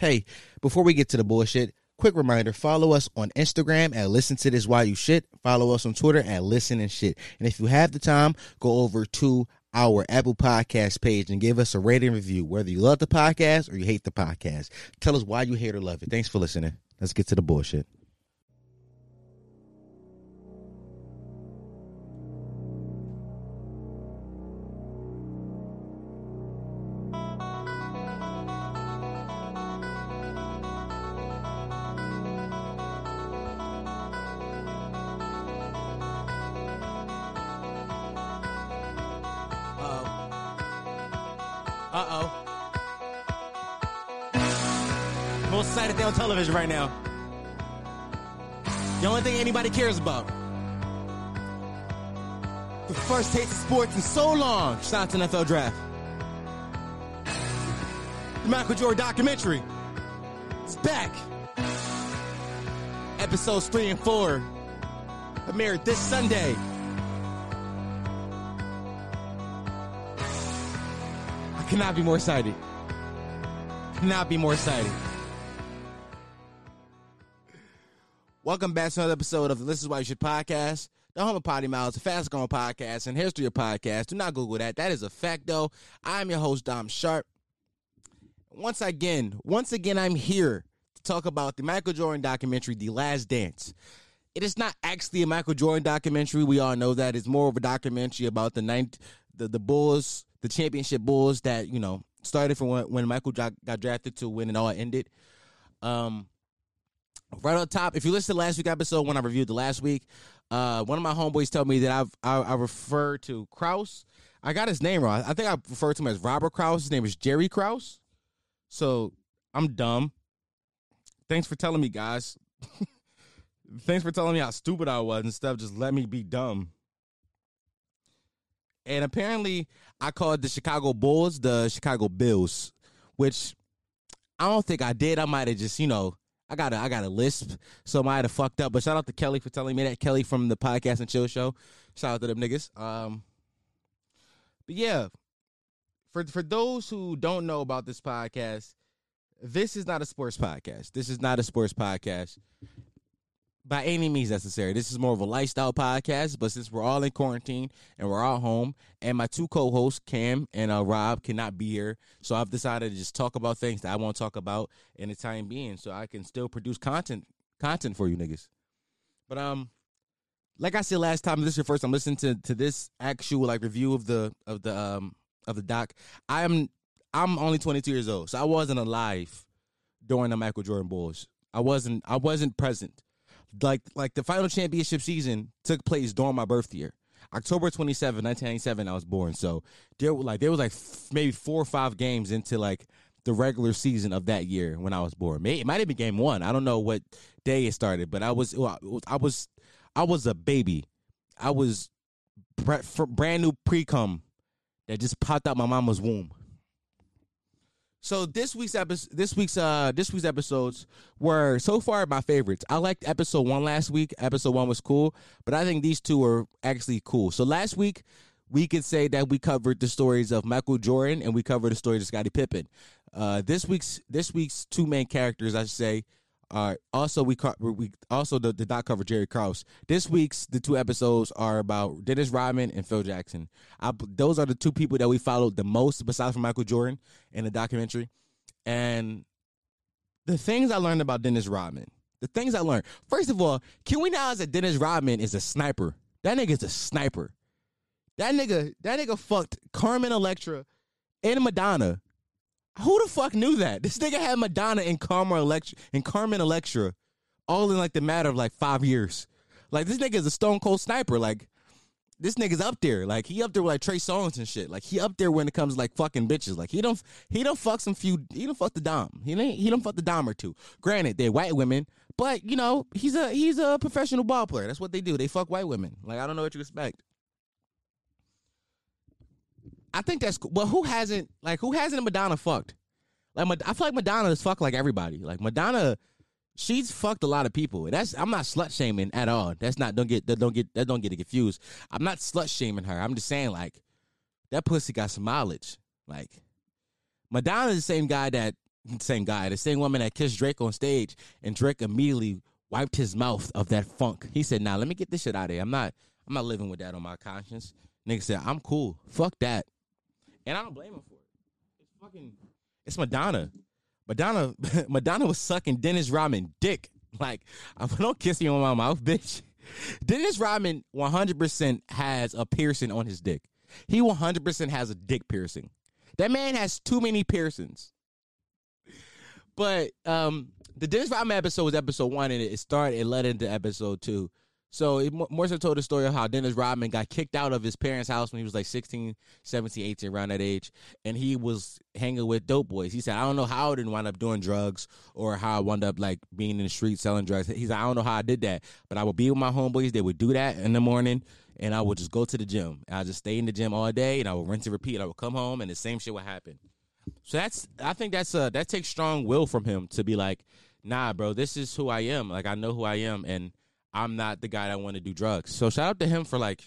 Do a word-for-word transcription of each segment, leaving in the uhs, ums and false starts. Hey, before we get to the bullshit, quick reminder, follow us on Instagram at Listen to This Why You Shit. Follow us on Twitter at Listen and Shit. And if you have the time, go over to our Apple Podcast page and give us a rating and review, whether you love the podcast or you hate the podcast. Tell us why you hate or love it. Thanks for listening. Let's get to the bullshit. Television right now. The only thing anybody cares about. The first taste of sports in so long. Shout out to N F L Draft. The Michael Jordan documentary. It's back. Episodes three and four. Premiere this Sunday. I cannot be more excited. Cannot be more excited. Welcome back to another episode of the This Is Why You Should Podcast, the home of potty mouths, the fast-growing podcast, and history of podcasts. Do not Google that. That is a fact, though. I'm your host, Dom Sharp. Once again, once again, I'm here to talk about the Michael Jordan documentary, The Last Dance. It is not actually a Michael Jordan documentary. We all know that. It's more of a documentary about the ninth, the, the Bulls, the championship Bulls that, you know, started from when, when Michael got, got drafted to when it all ended. Um... Right on top, if you listen to last week's episode when I reviewed the last week, uh, one of my homeboys told me that I've, I I refer to Krause. I got his name wrong. I think I referred to him as Robert Krause. His name is Jerry Krause. So I'm dumb. Thanks for telling me, guys. Thanks for telling me how stupid I was and stuff. Just let me be dumb. And apparently, I called the Chicago Bulls the Chicago Bills, which I don't think I did. I might have just, you know. I got a, I got a lisp, so I might have fucked up. But shout out to Kelly for telling me that. Kelly from the Podcast and Chill Show. Shout out to them niggas. Um, but yeah, for for those who don't know about this podcast, this is not a sports podcast. This is not a sports podcast by any means necessary. This is more of a lifestyle podcast. But since we're all in quarantine and we're all home, and my two co-hosts Cam and uh, Rob cannot be here, so I've decided to just talk about things that I won't talk about in the time being, so I can still produce content content for you niggas. But um, like I said last time, this is your first time listening to to this actual like review of the of the um of the doc. I am I'm only twenty-two years old, so I wasn't alive during the Michael Jordan Bulls. I wasn't I wasn't present. Like, like the final championship season took place during my birth year, October twenty-seventh, nineteen ninety-seven. I was born, so there were like there was like f- maybe four or five games into like the regular season of that year when I was born. Maybe it might have been game one. I don't know what day it started, but I was I was I was a baby. I was brand new pre-cum that just popped out my mama's womb. So this week's episode, this week's uh, this week's episodes were so far my favorites. I liked episode one last week. Episode one was cool, but I think these two are actually cool. So last week we could say that we covered the stories of Michael Jordan and we covered the stories of Scottie Pippen. Uh, this week's this week's two main characters, I should say, are also we co- we also the, the doc covered Jerry Krause. This week's the two episodes are about Dennis Rodman and Phil Jackson. I, those are the two people that we followed the most, besides from Michael Jordan in the documentary. And the things I learned about Dennis Rodman, the things I learned. First of all, can we now that Dennis Rodman is a sniper? That nigga's a sniper. That nigga, that nigga fucked Carmen Electra and Madonna. Who the fuck knew that? This nigga had Madonna and Carmen Electra, and Carmen Electra all in, like, the matter of, like, five years. Like, this nigga's a stone cold sniper. Like, this nigga's up there. Like, he up there with, like, Trey Songz and shit. Like, he up there when it comes to, like, fucking bitches. Like, he don't, he don't fuck some few, he don't fuck the dom. He don't, he don't fuck the dom or two. Granted, they're white women, but, you know, he's a, he's a professional ball player. That's what they do. They fuck white women. Like, I don't know what you expect. I think that's cool. But who hasn't, like, who hasn't Madonna fucked? Like, I feel like Madonna has fucked, like, everybody. Like, Madonna, she's fucked a lot of people. And that's, I'm not slut-shaming at all. That's not, don't get, don't get, that don't get it confused. I'm not slut-shaming her. I'm just saying, like, that pussy got some mileage. Like, Madonna's the same guy that same guy, the same woman that kissed Drake on stage, and Drake immediately wiped his mouth of that funk. He said, nah, let me get this shit out of here. I'm not, I'm not living with that on my conscience. Nigga said, I'm cool. Fuck that. And I don't blame him for it. It's fucking, it's Madonna. Madonna, Madonna was sucking Dennis Rodman dick. Like, don't kiss me on my mouth, bitch. Dennis Rodman one hundred percent has a piercing on his dick. He one hundred percent has a dick piercing. That man has too many piercings. But um, the Dennis Rodman episode was episode one, and it started, it led into episode two. So it more so told the story of how Dennis Rodman got kicked out of his parents' house when he was like sixteen, seventeen, eighteen, around that age. And he was hanging with dope boys. He said, I don't know how I didn't wind up doing drugs or how I wound up like being in the street selling drugs. He said, I don't know how I did that, but I would be with my homeboys. They would do that in the morning, and I would just go to the gym. I just stay in the gym all day, and I would rinse and repeat. I would come home, and the same shit would happen. So that's, I think that's uh that takes strong will from him to be like, nah, bro, this is who I am. Like, I know who I am, and I'm not the guy that want to do drugs. So shout out to him for, like,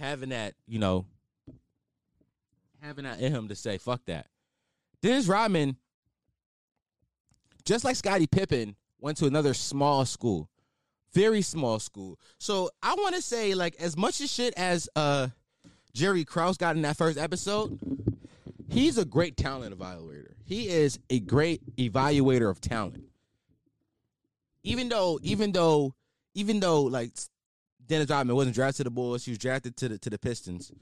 having that, you know, having that in him to say, fuck that. Dennis Rodman, just like Scottie Pippen, went to another small school, very small school. So I want to say, like, as much as shit as uh, Jerry Krause got in that first episode, he's a great talent evaluator. He is a great evaluator of talent. Even though, even though, even though, like, Dennis Rodman wasn't drafted to the Bulls, he was drafted to the to the Pistons.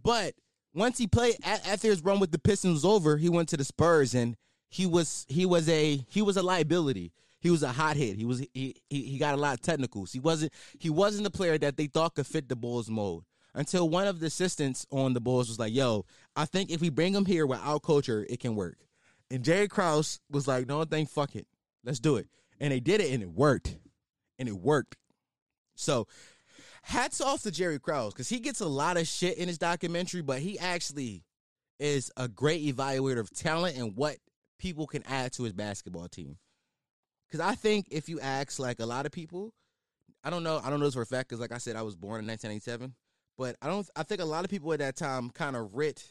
But once he played, after his run with the Pistons was over, he went to the Spurs, and he was he was a he was a liability. He was a hothead. He was he he, he got a lot of technicals. He wasn't he wasn't the player that they thought could fit the Bulls mold. Until one of the assistants on the Bulls was like, "Yo, I think if we bring him here without culture, it can work." And Jerry Krause was like, "No, thing, fuck it, let's do it." And they did it, and it worked. And it worked. So, hats off to Jerry Krause, because he gets a lot of shit in his documentary, but he actually is a great evaluator of talent and what people can add to his basketball team. Because I think if you ask, like, a lot of people, I don't know, I don't know this for a fact, because, like I said, I was born in nineteen eighty-seven, but I don't. I think a lot of people at that time kind of writ,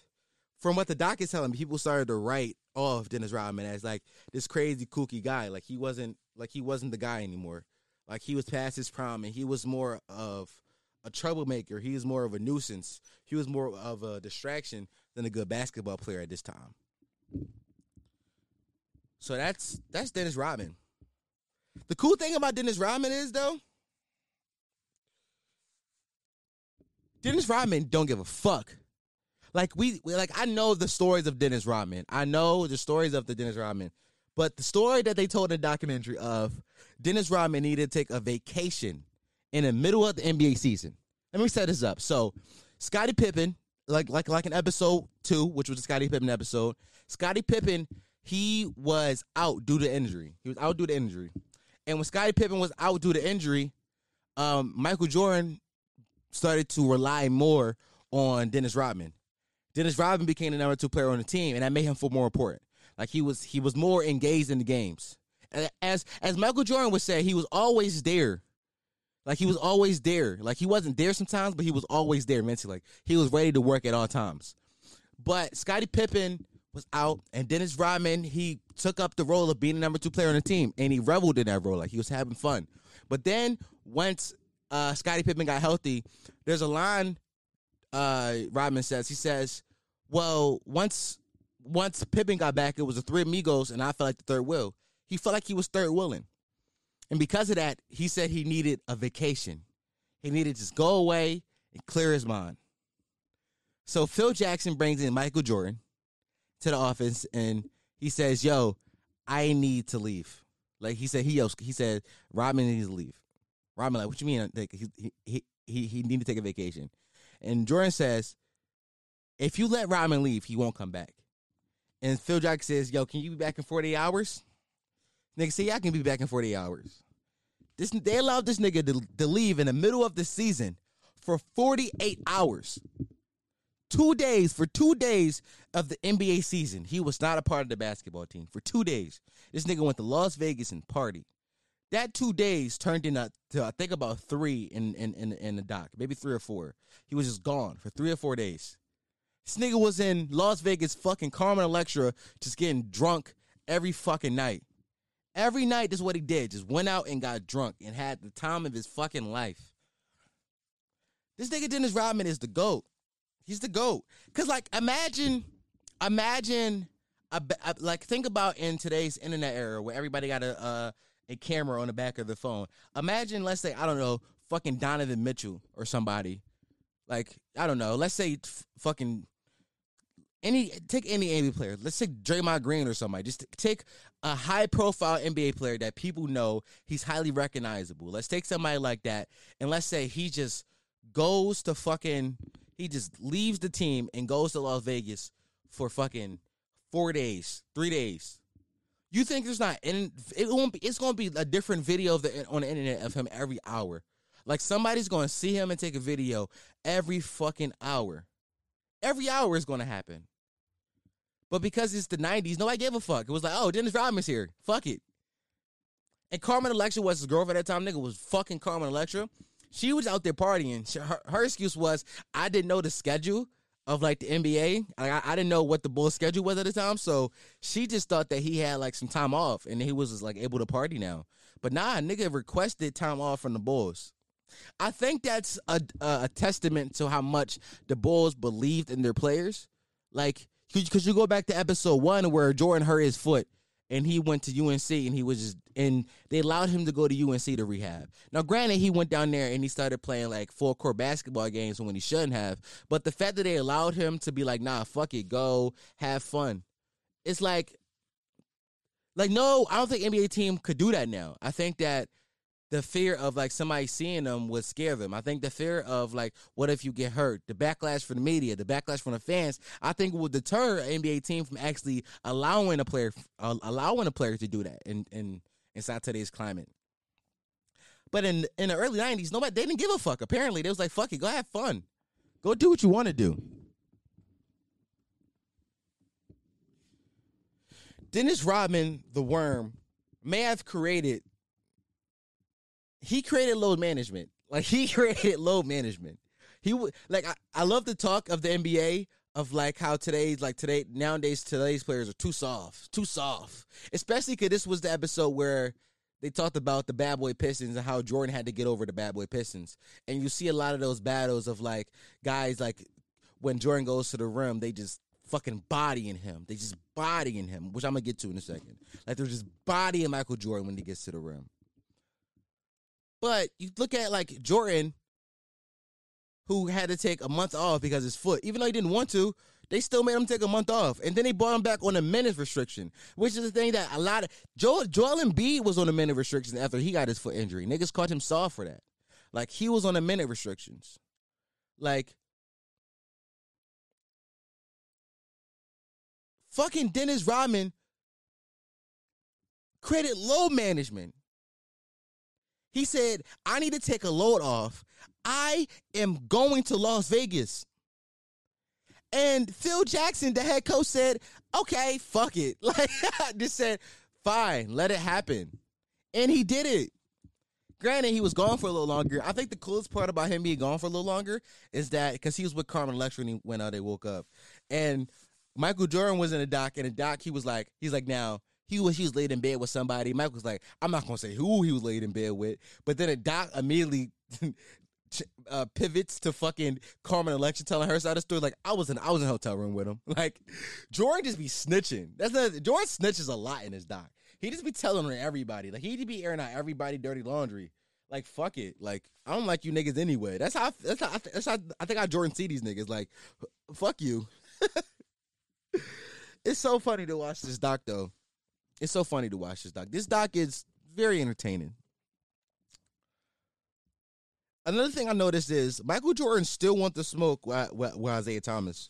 from what the doc is telling me, people started to write off Dennis Rodman as, like, this crazy, kooky guy. Like, he wasn't Like, he wasn't the guy anymore. Like, he was past his prime, and he was more of a troublemaker. He was more of a nuisance. He was more of a distraction than a good basketball player at this time. So that's that's Dennis Rodman. The cool thing about Dennis Rodman is, though, Dennis Rodman don't give a fuck. Like, we, we like I know the stories of Dennis Rodman. I know the stories of the Dennis Rodman. But the story that they told in the documentary of Dennis Rodman needed to take a vacation in the middle of the N B A season. Let me set this up. So, Scottie Pippen, like like like in episode two, which was the Scottie Pippen episode, Scottie Pippen, he was out due to injury. He was out due to injury. And when Scottie Pippen was out due to injury, um, Michael Jordan started to rely more on Dennis Rodman. Dennis Rodman became the number two player on the team, and that made him feel more important. Like, he was he was more engaged in the games. As as Michael Jordan would say, he was always there. Like, he was always there. Like, he wasn't there sometimes, but he was always there mentally. Like, he was ready to work at all times. But Scottie Pippen was out, and Dennis Rodman, he took up the role of being the number two player on the team, and he reveled in that role. Like, he was having fun. But then, once uh, Scottie Pippen got healthy, there's a line uh, Rodman says. He says, well, once... Once Pippen got back, it was the three amigos, and I felt like the third wheel. He felt like he was third wheeling. And because of that, he said he needed a vacation. He needed to just go away and clear his mind. So Phil Jackson brings in Michael Jordan to the office, and he says, yo, I need to leave. Like, he said, he he said, Rodman needs to leave. Rodman, like, what you mean? Like, he, he, he, he needs to take a vacation. And Jordan says, if you let Rodman leave, he won't come back. And Phil Jackson says, yo, can you be back in forty-eight hours? Nigga say, yeah, I can be back in forty-eight hours. This, they allowed this nigga to, to leave in the middle of the season for forty-eight hours. Two days, for two days of the N B A season, he was not a part of the basketball team. For two days, this nigga went to Las Vegas and partied. That two days turned into, I think, about three in, in, in, in the doc, maybe three or four. He was just gone for three or four days. This nigga was in Las Vegas fucking Carmen Electra just getting drunk every fucking night. Every night is what he did. Just went out and got drunk and had the time of his fucking life. This nigga Dennis Rodman is the GOAT. He's the GOAT. Because, like, imagine, imagine, a, a, like, think about in today's internet era where everybody got a, a, a camera on the back of the phone. Imagine, let's say, I don't know, fucking Donovan Mitchell or somebody. Like, I don't know. Let's say f- fucking... Any take any N B A player. Let's take Draymond Green or somebody. Just take a high-profile N B A player that people know. He's highly recognizable. Let's take somebody like that, and let's say he just goes to fucking – he just leaves the team and goes to Las Vegas for fucking four days, three days. You think there's not – it won't be, it's going to be a different video of the, on the internet of him every hour. Like, somebody's going to see him and take a video every fucking hour. Every hour is going to happen. But because it's the nineties, nobody gave a fuck. It was like, oh, Dennis Rodman's here. Fuck it. And Carmen Electra was his girlfriend at that time. Nigga was fucking Carmen Electra. She was out there partying. She, her, her excuse was, I didn't know the schedule of, like, the N B A. Like, I, I didn't know what the Bulls' schedule was at the time. So she just thought that he had, like, some time off. And he was, just, like, able to party now. But nah, nigga requested time off from the Bulls. I think that's a, a testament to how much the Bulls believed in their players. Like, because you go back to episode one where Jordan hurt his foot and he went to U N C and he was just, and they allowed him to go to U N C to rehab. Now, granted, he went down there and he started playing like full court basketball games when he shouldn't have. But the fact that they allowed him to be like, nah, fuck it, go have fun. It's like, like, no, I don't think N B A team could do that now. I think that the fear of, like, somebody seeing them would scare them. I think the fear of, like, what if you get hurt? The backlash from the media, the backlash from the fans, I think will deter an N B A team from actually allowing a player uh, allowing a player to do that in, in inside today's climate. But in in the early nineties, nobody they didn't give a fuck. Apparently, they was like, fuck it, go have fun. Go do what you want to do. Dennis Rodman, the worm, may have created... He created load management. Like, he created load management. He would, like, I, I love the talk of the N B A of, like, how today's, like, today, nowadays, today's players are too soft, too soft. Especially because this was the episode where they talked about the Bad Boy Pistons and how Jordan had to get over the Bad Boy Pistons. And you see a lot of those battles of, like, guys, like, when Jordan goes to the rim, they just fucking bodying him. They just bodying him, which I'm going to get to in a second. Like, they're just bodying Michael Jordan when he gets to the rim. But you look at, like, Jordan, who had to take a month off because his foot. Even though he didn't want to, they still made him take a month off. And then they brought him back on a minutes restriction, which is the thing that a lot of Joel, Joel Embiid was on a minute restriction after he got his foot injury. Niggas caught him soft for that. Like, he was on a minute restrictions. Like, fucking Dennis Rodman created load management. He said, I need to take a load off. I am going to Las Vegas. And Phil Jackson, the head coach, said, okay, fuck it. Like, I just said, fine, let it happen. And he did it. Granted, he was gone for a little longer. I think the coolest part about him being gone for a little longer is that because he was with Carmen Electra and he went out, they woke up. And Michael Jordan was in a doc, and a doc, he was like, he's like, now, He was he was laid in bed with somebody. Michael was like, I'm not going to say who he was laid in bed with. But then a doc immediately uh, pivots to fucking Carmen Electra telling her side of the story. Like, I was in I was in a hotel room with him. Like, Jordan just be snitching. That's not, Jordan snitches a lot in his doc. He just be telling on everybody. Like, he just be airing out everybody dirty laundry. Like, fuck it. Like, I don't like you niggas anyway. That's how I, that's how I, that's how I think I Jordan see these niggas. Like, fuck you. It's so funny to watch this doc, though. It's so funny to watch this doc. This doc is very entertaining. Another thing I noticed is Michael Jordan still wants to smoke with, with, with Isaiah Thomas.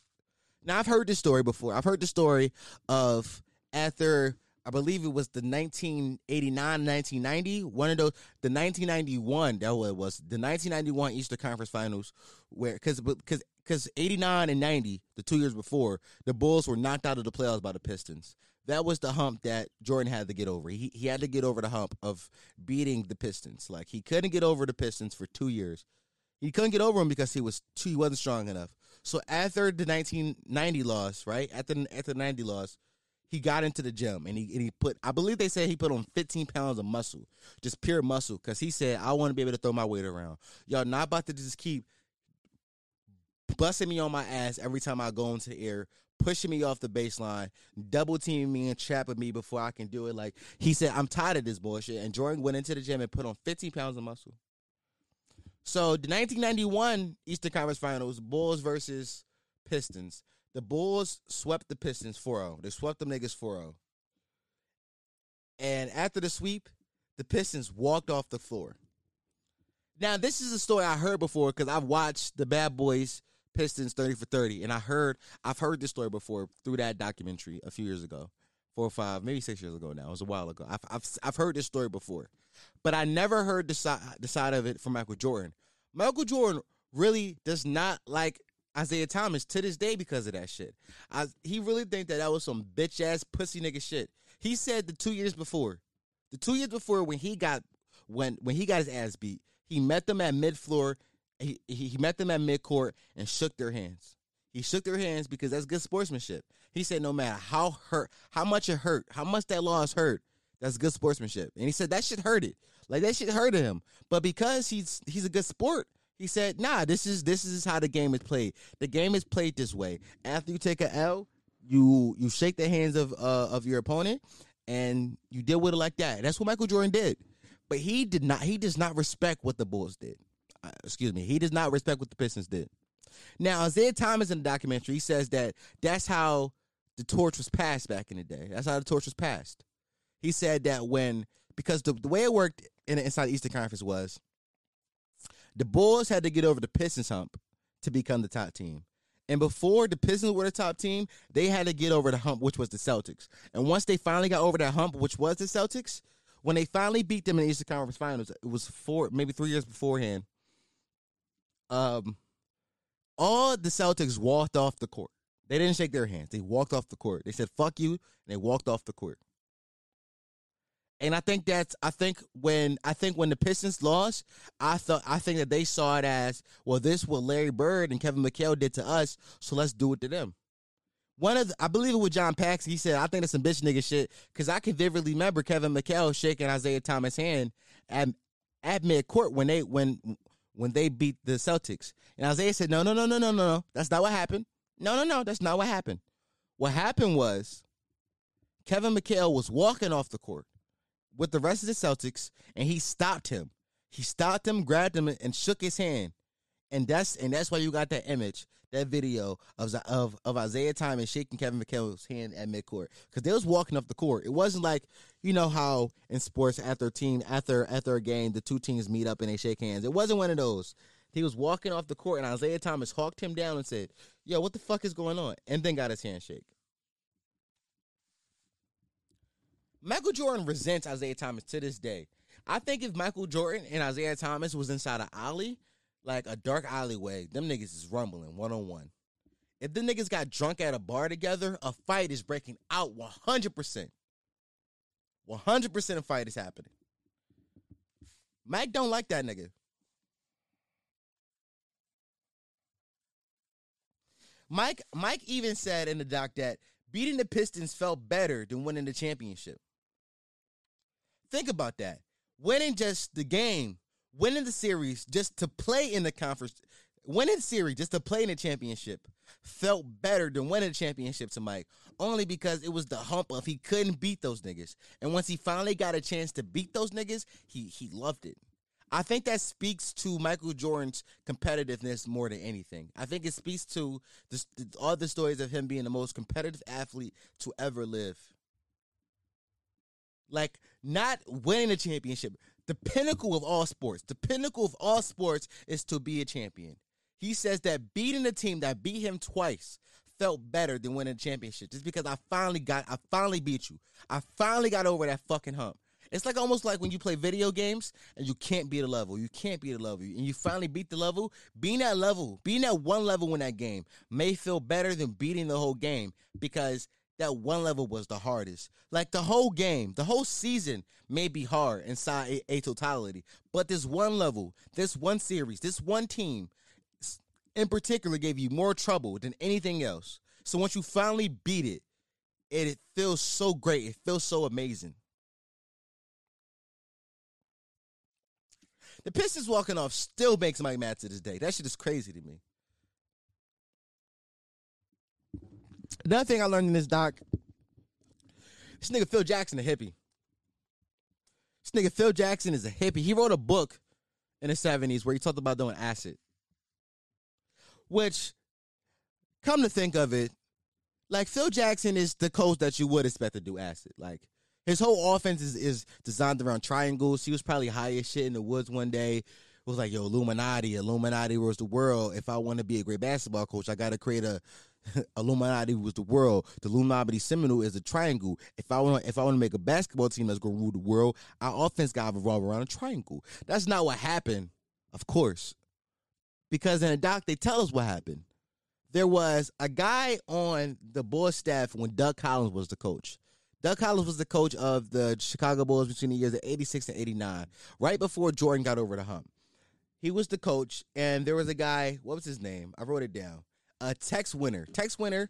Now, I've heard this story before. I've heard the story of after, I believe it was the nineteen eighty-nine, nineteen ninety, one of those, the nineteen ninety-one, that what it was, the nineteen ninety-one Eastern Conference Finals, where, because because. Because eighty-nine and ninety, the two years before, the Bulls were knocked out of the playoffs by the Pistons. That was the hump that Jordan had to get over. He he had to get over the hump of beating the Pistons. Like, he couldn't get over the Pistons for two years. He couldn't get over them because he was too, he wasn't strong enough. So after the nineteen ninety loss, right, after, after the ninety loss, He got into the gym and he and he put, I believe they said he put on fifteen pounds of muscle, just pure muscle, because he said, I want to be able to throw my weight around. Y'all not about to just keep busting me on my ass every time I go into the air, pushing me off the baseline, double teaming me and trapping me before I can do it. Like, he said, I'm tired of this bullshit. And Jordan went into the gym and put on fifteen pounds of muscle. So the nineteen ninety-one Eastern Conference Finals, Bulls versus Pistons. The Bulls swept the Pistons four oh. They swept them niggas four oh. And after the sweep, the Pistons walked off the floor. Now, this is a story I heard before because I've watched the Bad Boys Pistons thirty for thirty, and I heard, I've heard this story before through that documentary a few years ago, four or five, maybe six years ago now. It was a while ago. I've I've, I've heard this story before, but I never heard the side the side of it from Michael Jordan. Michael Jordan really does not like Isaiah Thomas to this day because of that shit. I, he really think that that was some bitch ass pussy nigga shit. He said the two years before, the two years before when he got when when he got his ass beat, he met them at mid floor. He, he he met them at midcourt and shook their hands. He shook their hands because that's good sportsmanship. He said no matter how hurt, how much it hurt, how much that loss hurt, that's good sportsmanship. And he said that shit hurt it. Like, that shit hurt him. But because he's he's a good sport, he said, nah, this is this is how the game is played. The game is played this way. After you take an L, you you shake the hands of uh, of your opponent and you deal with it like that. That's what Michael Jordan did. But he did not he does not respect what the Bulls did. Excuse me, he does not respect what the Pistons did. Now, Isaiah Thomas in the documentary, he says that that's how the torch was passed back in the day. That's how the torch was passed. He said that when, because the, the way it worked in the, inside the Eastern Conference was the Bulls had to get over the Pistons hump to become the top team. And before the Pistons were the top team, they had to get over the hump, which was the Celtics. And once they finally got over that hump, which was the Celtics, when they finally beat them in the Eastern Conference Finals, it was four, maybe three years beforehand, Um, all the Celtics walked off the court. They didn't shake their hands. They walked off the court. They said, fuck you, and they walked off the court. And I think that's, I think when, I think when the Pistons lost, I thought, I think that they saw it as, well, this is what Larry Bird and Kevin McHale did to us, so let's do it to them. One of the, I believe it was John Paxson, he said, I think that's some bitch nigga shit, because I can vividly remember Kevin McHale shaking Isaiah Thomas' hand at, at mid-court when they, when, when they beat the Celtics. And Isaiah said, no, no, no, no, no, no, no. That's not what happened. No, no, no, that's not what happened. What happened was Kevin McHale was walking off the court with the rest of the Celtics, and he stopped him. He stopped him, grabbed him, and shook his hand. And that's and that's why you got that image, that video of of, of Isaiah Thomas shaking Kevin McHale's hand at midcourt. Because they was walking up the court. It wasn't like, you know how in sports after a team, after after a game, the two teams meet up and they shake hands. It wasn't one of those. He was walking off the court and Isaiah Thomas hawked him down and said, yo, what the fuck is going on? And then got his handshake. Michael Jordan resents Isaiah Thomas to this day. I think if Michael Jordan and Isaiah Thomas was inside an alley, like a dark alleyway, them niggas is rumbling one-on-one. If them niggas got drunk at a bar together, a fight is breaking out one hundred percent. one hundred percent of fight is happening. Mike don't like that nigga. Mike, Mike even said in the doc that beating the Pistons felt better than winning the championship. Think about that. Winning just the game, winning the series just to play in the conference, winning the series just to play in the championship felt better than winning the championship to Mike, only because it was the hump of he couldn't beat those niggas. And once he finally got a chance to beat those niggas, he he loved it. I think that speaks to Michael Jordan's competitiveness more than anything. I think it speaks to this, all the stories of him being the most competitive athlete to ever live. Like, not winning a championship. The pinnacle of all sports, the pinnacle of all sports is to be a champion. He says that beating a team that beat him twice felt better than winning a championship. Just because I finally got, I finally beat you. I finally got over that fucking hump. It's like almost like when you play video games and you can't beat a level. You can't beat a level. And you finally beat the level. Being that level, being that one level in that game may feel better than beating the whole game, because that one level was the hardest. Like, the whole game, the whole season may be hard inside a, a totality, but this one level, this one series, this one team in particular gave you more trouble than anything else. So once you finally beat it, and it feels so great. It feels so amazing. The Pistons walking off still makes Mike mad to this day. That shit is crazy to me. Another thing I learned in this doc, this nigga Phil Jackson a hippie. This nigga Phil Jackson is a hippie. He wrote a book in the seventies where he talked about doing acid. Which, come to think of it, like Phil Jackson is the coach that you would expect to do acid. Like, his whole offense is, is designed around triangles. He was probably high as shit in the woods one day. It was like, yo, Illuminati, Illuminati rules the world. If I want to be a great basketball coach, I got to create a Illuminati rules the world. The Illuminati seminal is a triangle. If I want, if I want to make a basketball team that's going to rule the world, our offense got to revolve around a triangle. That's not what happened, of course, because in the doc they tell us what happened. There was a guy on the Bulls staff when Doug Collins was the coach. Doug Collins was the coach of the Chicago Bulls between the years of eighty-six and eighty-nine, right before Jordan got over the hump. He was the coach, and there was a guy, what was his name? I wrote it down. Uh, Tex Winter. Tex Winter.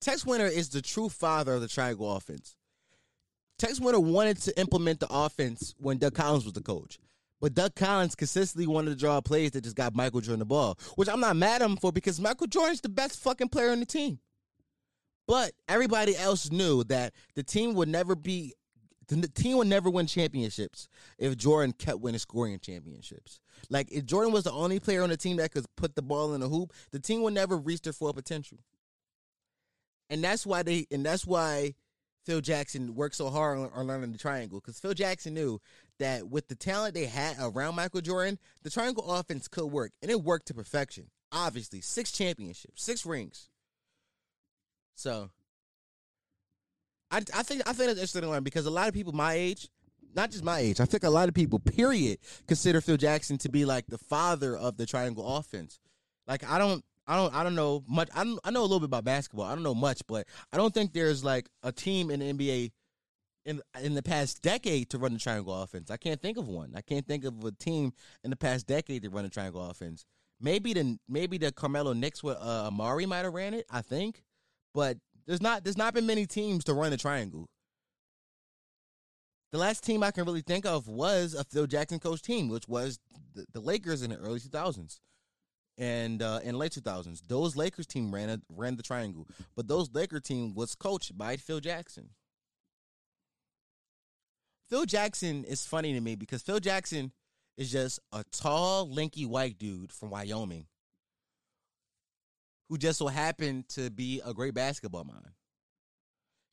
Tex Winter is the true father of the triangle offense. Tex Winter wanted to implement the offense when Doug Collins was the coach. But Doug Collins consistently wanted to draw plays that just got Michael Jordan the ball, which I'm not mad at him for because Michael Jordan's the best fucking player on the team. But everybody else knew that the team would never be, the team would never win championships if Jordan kept winning scoring championships. Like, if Jordan was the only player on the team that could put the ball in the hoop, the team would never reach their full potential. And that's why they, and that's why Phil Jackson worked so hard on, on learning the triangle, because Phil Jackson knew that with the talent they had around Michael Jordan, the triangle offense could work, and it worked to perfection. Obviously, six championships, six rings. So, I I think I think that's interesting to learn because a lot of people my age, not just my age, I think a lot of people, period, consider Phil Jackson to be like the father of the triangle offense. Like I don't I don't I don't know much. I don't, I know a little bit about basketball. I don't know much, but I don't think there's like a team in the N B A in in the past decade to run the triangle offense. I can't think of one. I can't think of a team in the past decade to run the triangle offense. Maybe the maybe the Carmelo Knicks with uh, Amari might have ran it. I think. But there's not there's not been many teams to run a triangle. The last team I can really think of was a Phil Jackson coach team, which was the, the Lakers in the early two thousands and uh, in late two thousands. Those Lakers team ran a, ran the triangle, but those Laker team was coached by Phil Jackson. Phil Jackson is funny to me because Phil Jackson is just a tall, lanky white dude from Wyoming who just so happened to be a great basketball mind.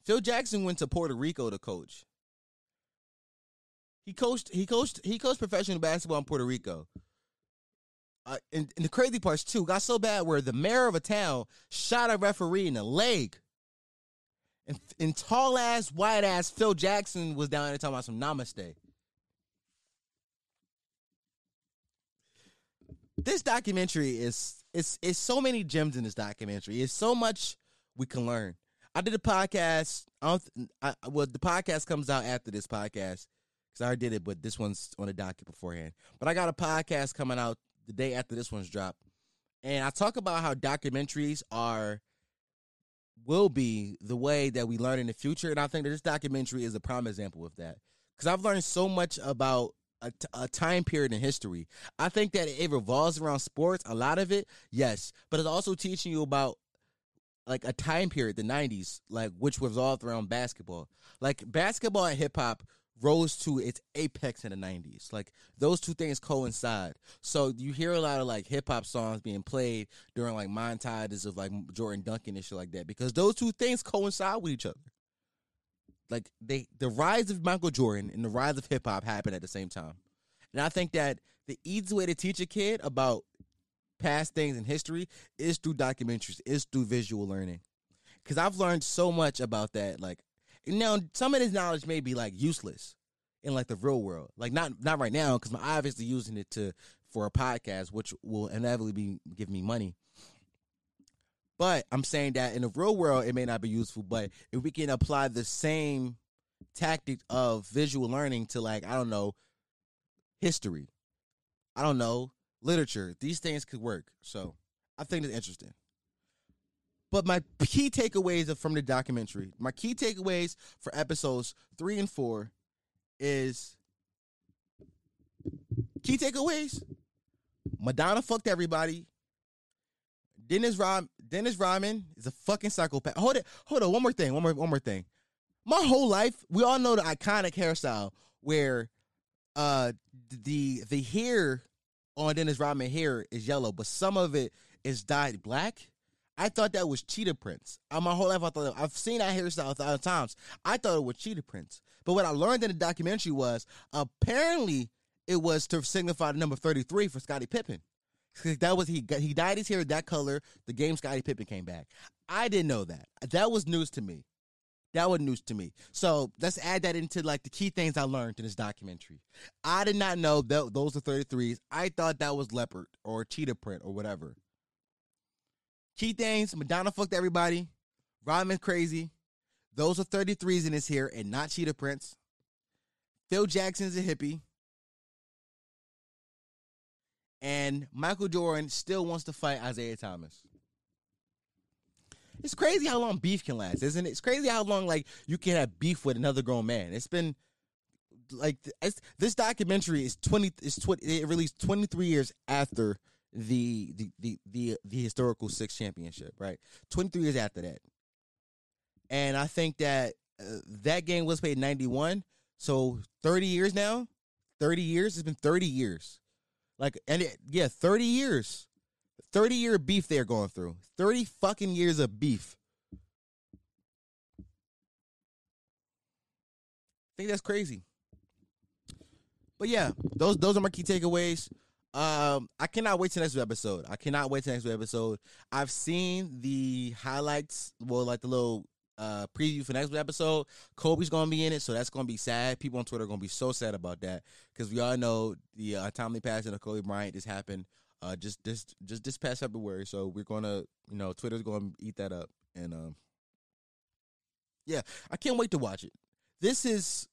Phil Jackson went to Puerto Rico to coach. He coached he coached, he coached professional basketball in Puerto Rico. Uh, and, and the crazy parts, too, got so bad where the mayor of a town shot a referee in the leg. And, and tall-ass, wide-ass Phil Jackson was down there talking about some namaste. This documentary is... It's it's so many gems in this documentary. It's so much we can learn. I did a podcast. I don't, I, well, the podcast comes out after this podcast because I already did it, but this one's on the docket beforehand. But I got a podcast coming out the day after this one's dropped, and I talk about how documentaries are will be the way that we learn in the future, and I think that this documentary is a prime example of that because I've learned so much about A, t- a time period in history. I think that it revolves around sports, a lot of it, yes, but it's also teaching you about like a time period, the nineties, like which revolved around basketball. Like basketball and hip hop rose to its apex in the nineties. Like those two things coincide. So you hear a lot of like hip hop songs being played during like montages of like Jordan dunking and shit like that because those two things coincide with each other. Like, they, the rise of Michael Jordan and the rise of hip-hop happened at the same time. And I think that the easy way to teach a kid about past things in history is through documentaries, is through visual learning. Because I've learned so much about that. Like, now, some of this knowledge may be, like, useless in, like, the real world. Like, not not right now, because I'm obviously using it to for a podcast, which will inevitably be, give me money. But I'm saying that in the real world, it may not be useful, but if we can apply the same tactic of visual learning to, like, I don't know, history, I don't know, literature, these things could work. So I think it's interesting. But my key takeaways from the documentary, my key takeaways for episodes three and four is key takeaways. Madonna fucked everybody. Dennis Rod- Dennis Rodman is a fucking psychopath. Hold it. Hold on. One more thing. One more one more thing. My whole life, we all know the iconic hairstyle where uh the the hair on Dennis Rodman hair is yellow, but some of it is dyed black. I thought that was cheetah prints. Uh, my whole life, I thought that, I've seen that hairstyle a thousand times. I thought it was cheetah prints. But what I learned in the documentary was apparently it was to signify the number thirty-three for Scottie Pippen. That was he. He dyed his hair that color the game Scottie Pippen came back. I didn't know that. That was news to me. That was news to me. So let's add that into like the key things I learned in this documentary. I did not know that those are thirty-threes. I thought that was leopard or cheetah print or whatever. Key things: Madonna fucked everybody. Rodman crazy. Those are thirty-threes in his hair and not cheetah prints. Phil Jackson's a hippie. And Michael Jordan still wants to fight Isaiah Thomas. It's crazy how long beef can last, isn't it? It's crazy how long, like, you can have beef with another grown man. It's been, like, it's, this documentary is twenty. It's twenty. It released twenty-three years after the the the the, the historical six championship, right? twenty-three years after that, and I think that uh, that game was played in ninety-one. So thirty years now. Thirty years. It's been thirty years. Like, and it, yeah, thirty years. thirty year beef they're going through. thirty fucking years of beef. I think that's crazy. But yeah, those those are my key takeaways. Um, I cannot wait to next episode. I cannot wait to next episode. I've seen the highlights, well, like the little uh, preview for next episode. Kobe's going to be in it, so that's going to be sad. People on Twitter are going to be so sad about that because we all know the uh, timely passing of Kobe Bryant just happened. Uh, just this, just this past February, so we're gonna, you know, Twitter's gonna eat that up, and um, yeah, I can't wait to watch it. This is,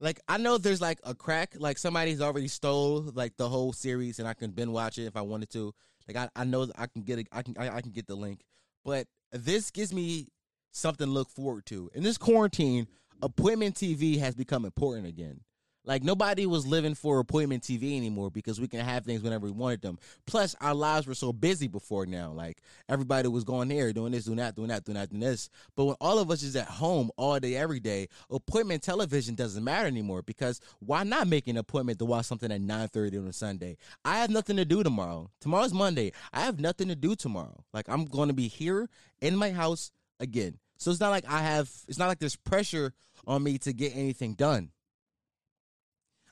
like, I know there's like a crack, like somebody's already stole like the whole series, and I can binge watch it if I wanted to. Like I, I know I can get, a, I can, I, I can get the link, but this gives me something to look forward to. In this quarantine, appointment T V has become important again. Like, nobody was living for appointment T V anymore because we can have things whenever we wanted them. Plus, our lives were so busy before now. Like, everybody was going there, doing this, doing that, doing that, doing that, doing this. But when all of us is at home all day, every day, appointment television doesn't matter anymore because why not make an appointment to watch something at nine thirty on a Sunday? I have nothing to do tomorrow. Tomorrow's Monday. I have nothing to do tomorrow. Like, I'm going to be here in my house again. So it's not like I have – it's not like there's pressure on me to get anything done.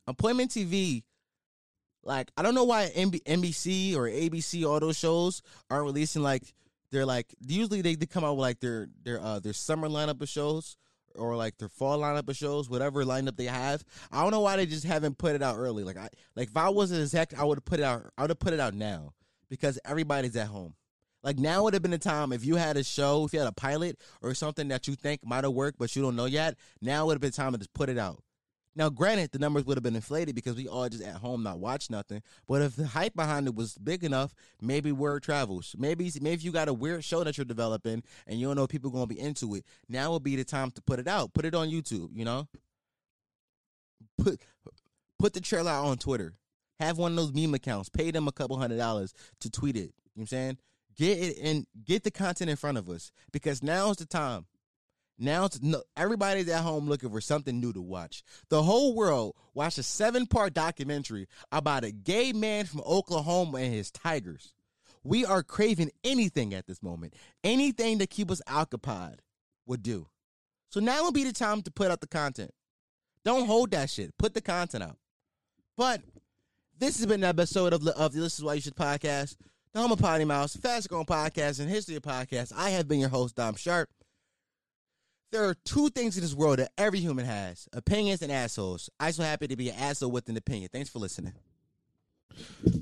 Appointment T V, like, I don't know why N B C or A B C, all those shows aren't releasing, like, they're, like, usually they, they come out with, like, their their uh, their summer lineup of shows or, like, their fall lineup of shows, whatever lineup they have. I don't know why they just haven't put it out early. Like, I like if I wasn't as heck, I would have put it out. I would have put it out now because everybody's at home. Like, now would have been a time if you had a show, if you had a pilot or something that you think might have worked but you don't know yet, now would have been time to just put it out. Now, granted, the numbers would have been inflated because we all just at home not watch nothing. But if the hype behind it was big enough, maybe word travels. Maybe maybe you got a weird show that you're developing and you don't know if people are going to be into it. Now would be the time to put it out. Put it on YouTube, you know? Put put the trailer out on Twitter. Have one of those meme accounts. Pay them a couple hundred dollars to tweet it. You know what I'm saying? Get it and get the content in front of us because now's the time. Now it's, no, everybody's at home looking for something new to watch. The whole world watched a seven-part documentary about a gay man from Oklahoma and his tigers. We are craving anything at this moment. Anything to keep us occupied would do. So now would be the time to put out the content. Don't hold that shit. Put the content out. But this has been an episode of, of the This Is Why You Should Podcast, the home of Potty Mouse, fastest growing podcast in history of podcasts. I have been your host, Dom Sharp. There are two things in this world that every human has, opinions and assholes. I'm so happy to be an asshole with an opinion. Thanks for listening.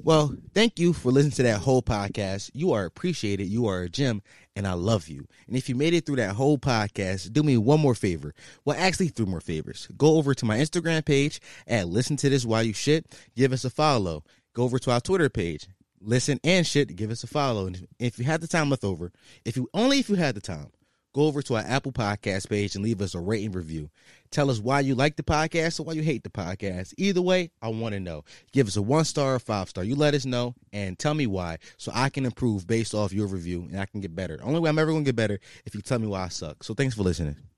Well, thank you for listening to that whole podcast. You are appreciated. You are a gem, and I love you. And if you made it through that whole podcast, do me one more favor. Well, actually, three more favors. Go over to my Instagram page at Listen to This Why You Shit. Give us a follow. Go over to our Twitter page. listen, and shit, give us a follow. And if you had the time left over, if you only if you had the time, go over to our Apple Podcast page and leave us a rating review. Tell us why you like the podcast or why you hate the podcast. Either way, I want to know. Give us a one-star or five-star. You let us know and tell me why so I can improve based off your review and I can get better. Only way I'm ever going to get better if you tell me why I suck. So thanks for listening.